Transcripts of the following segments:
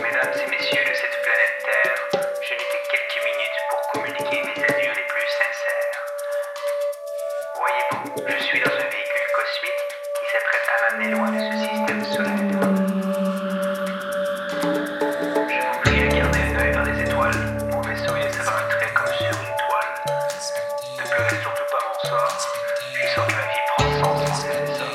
Mesdames et messieurs de cette planète Terre, je n'ai quelques minutes pour communiquer mes adieux les plus sincères. Voyez-vous, je suis dans un véhicule cosmique qui s'apprête à m'amener loin de ce système solaire. Je vous prie de garder un œil vers les étoiles. Mon vaisseau il s'abattrait comme sur une toile. Ne pleurez surtout pas mon sort, puissant que ma vie prend sens sans les essors.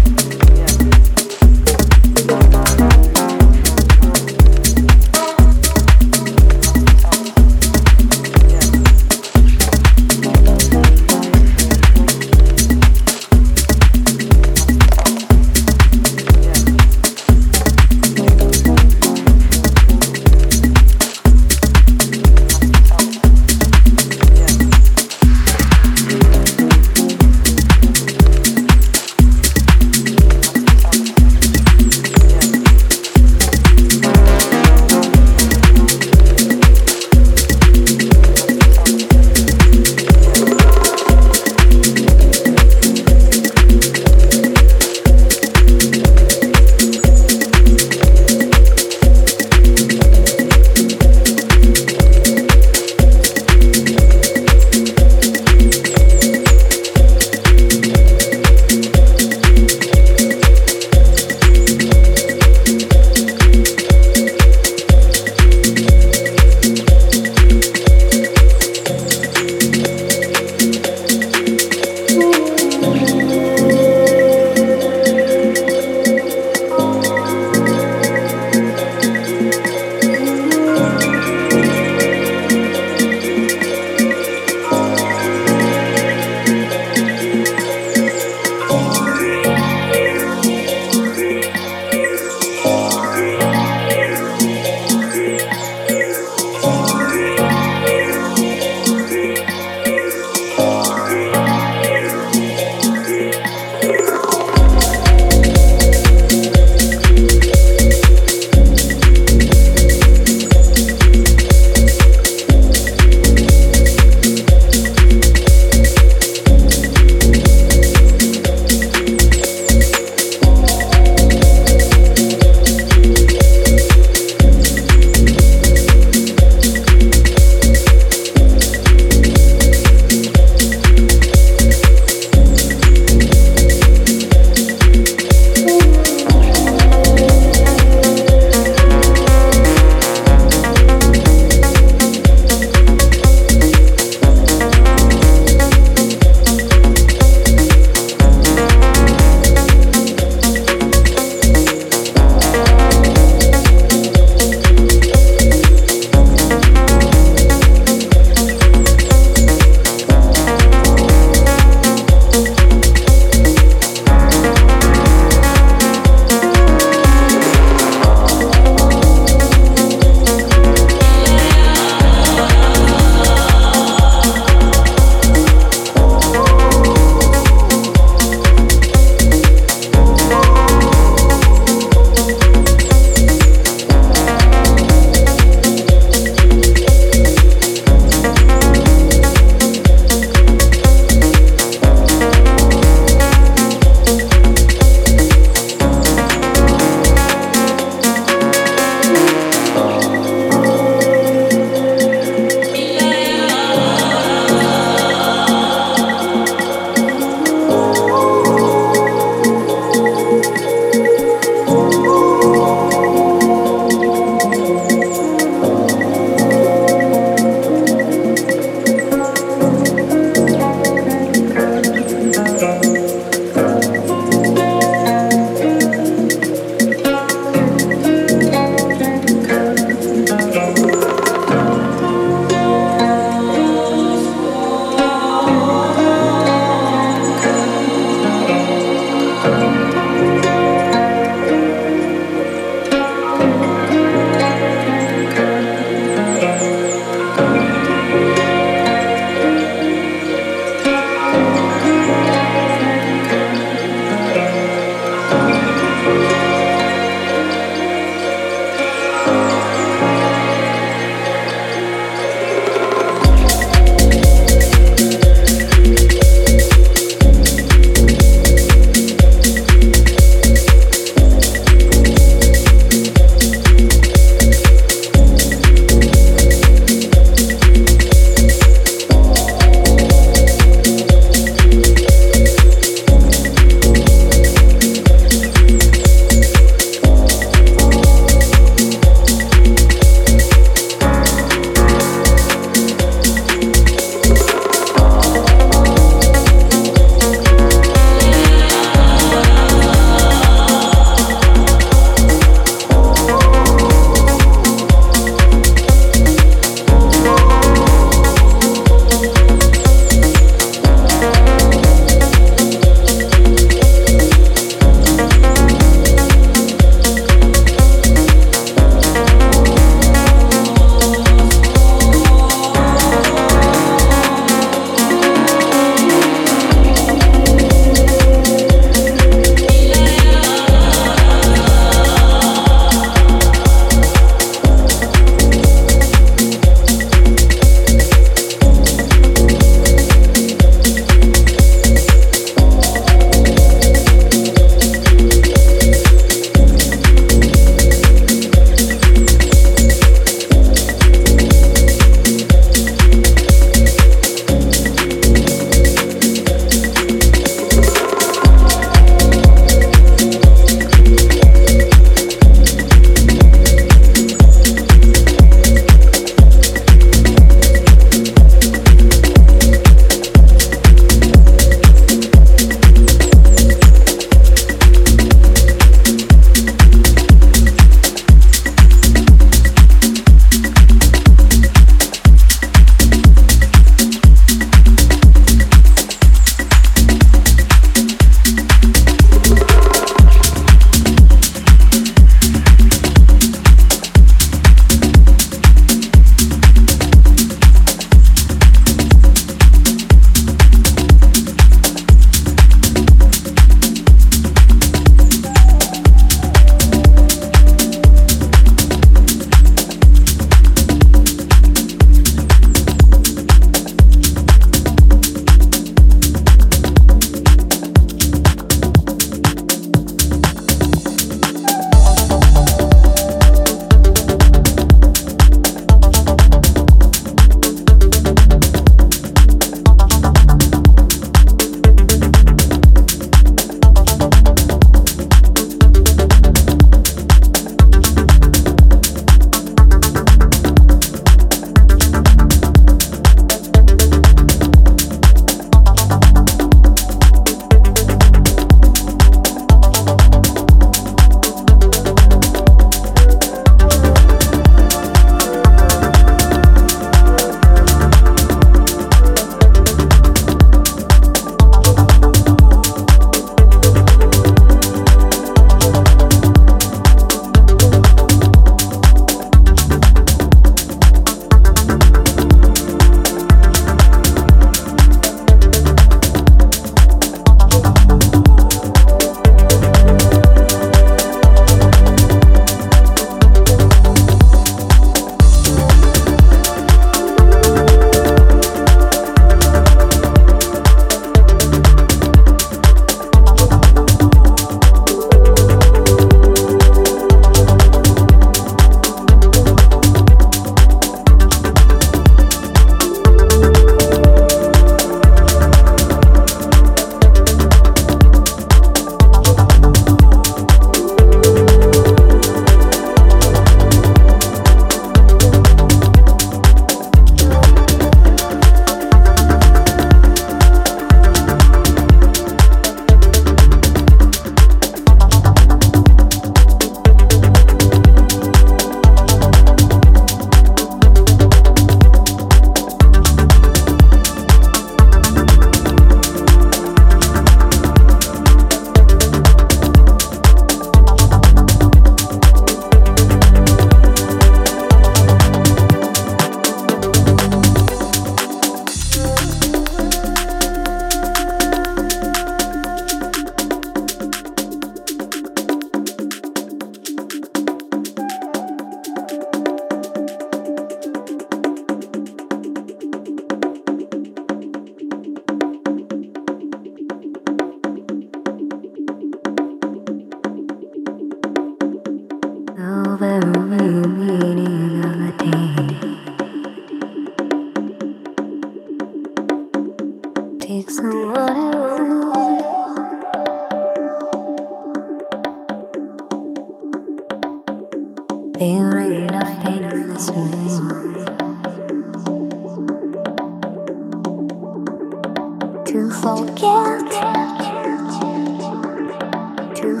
to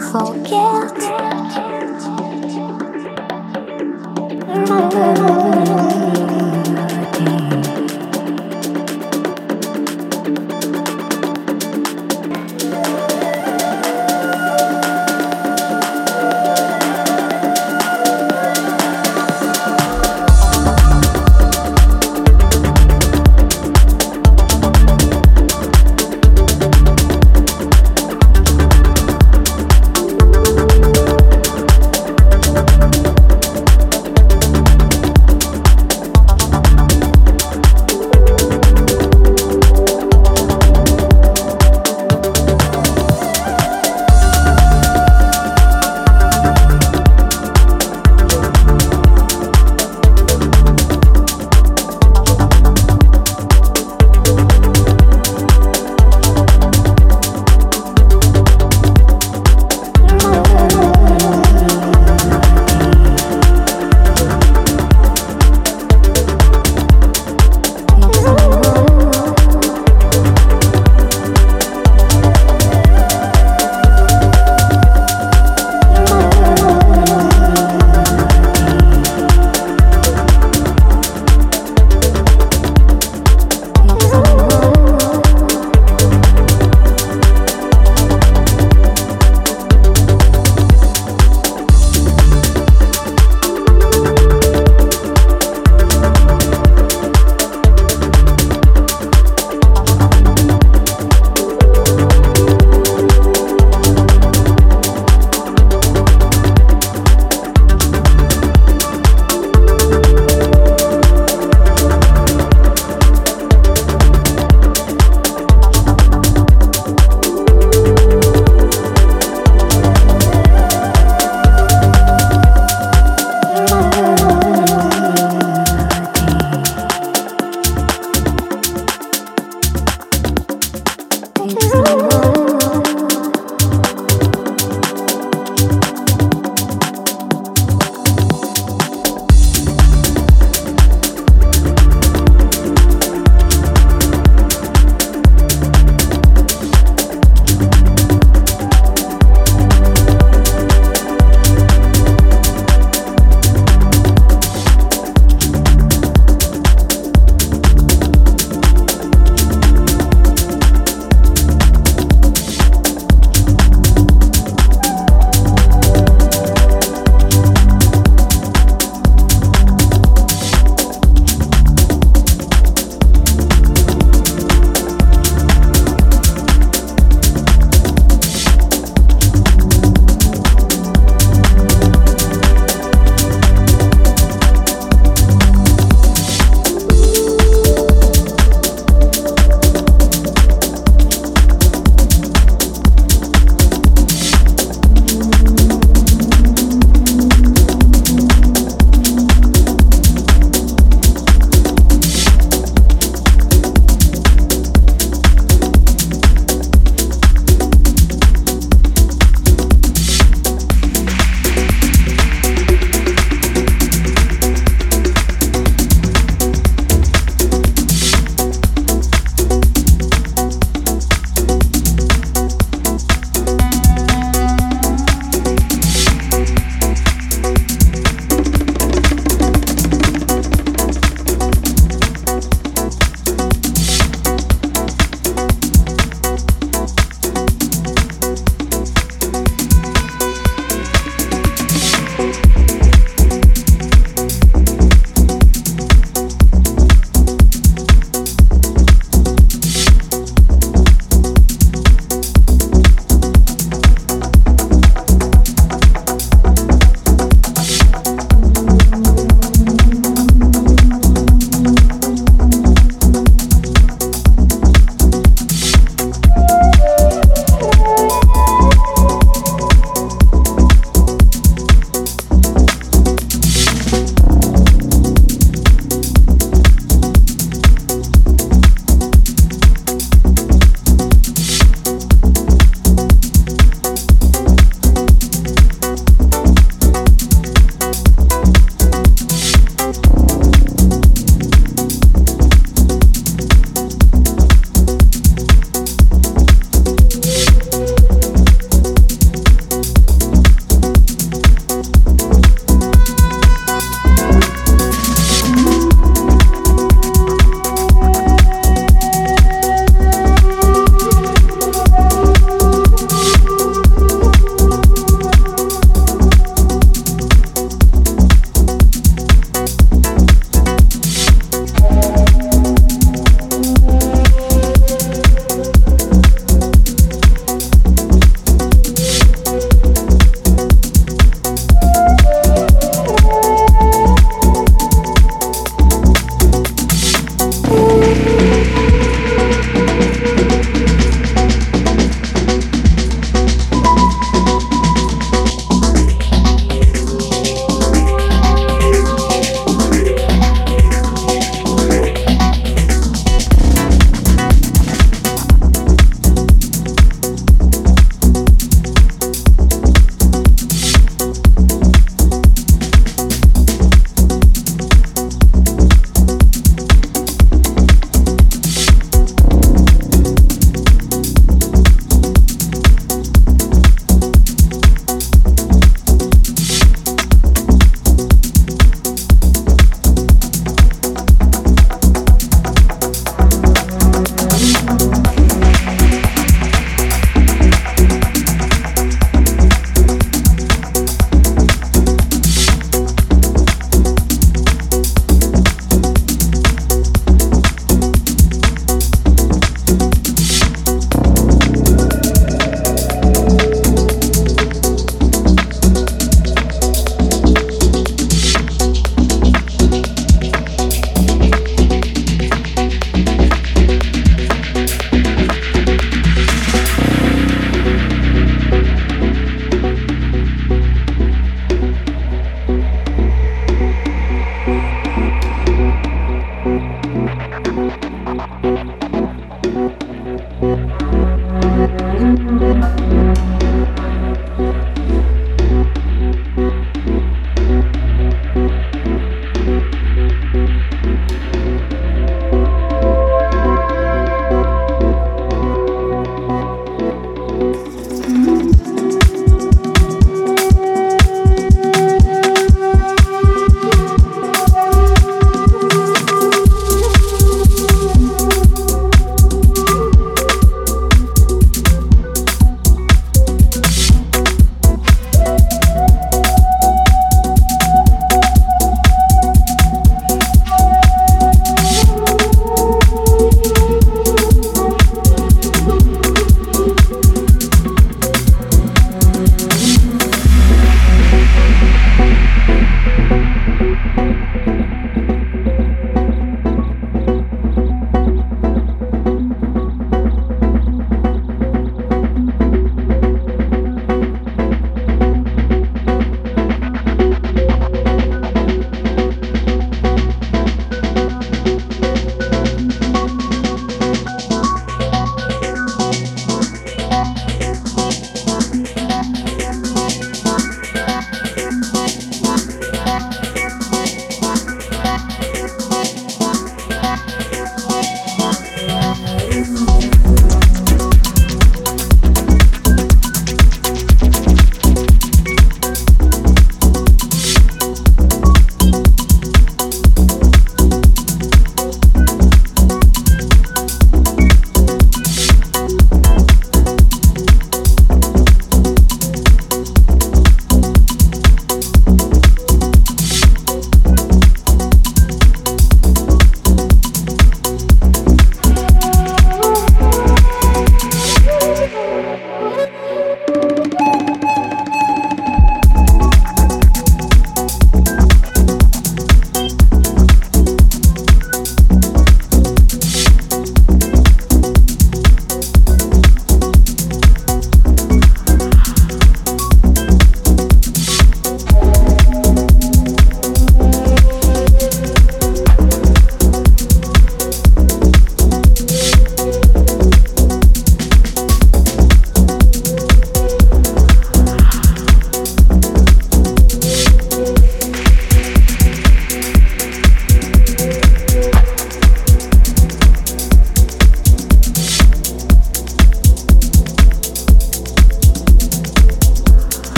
forget.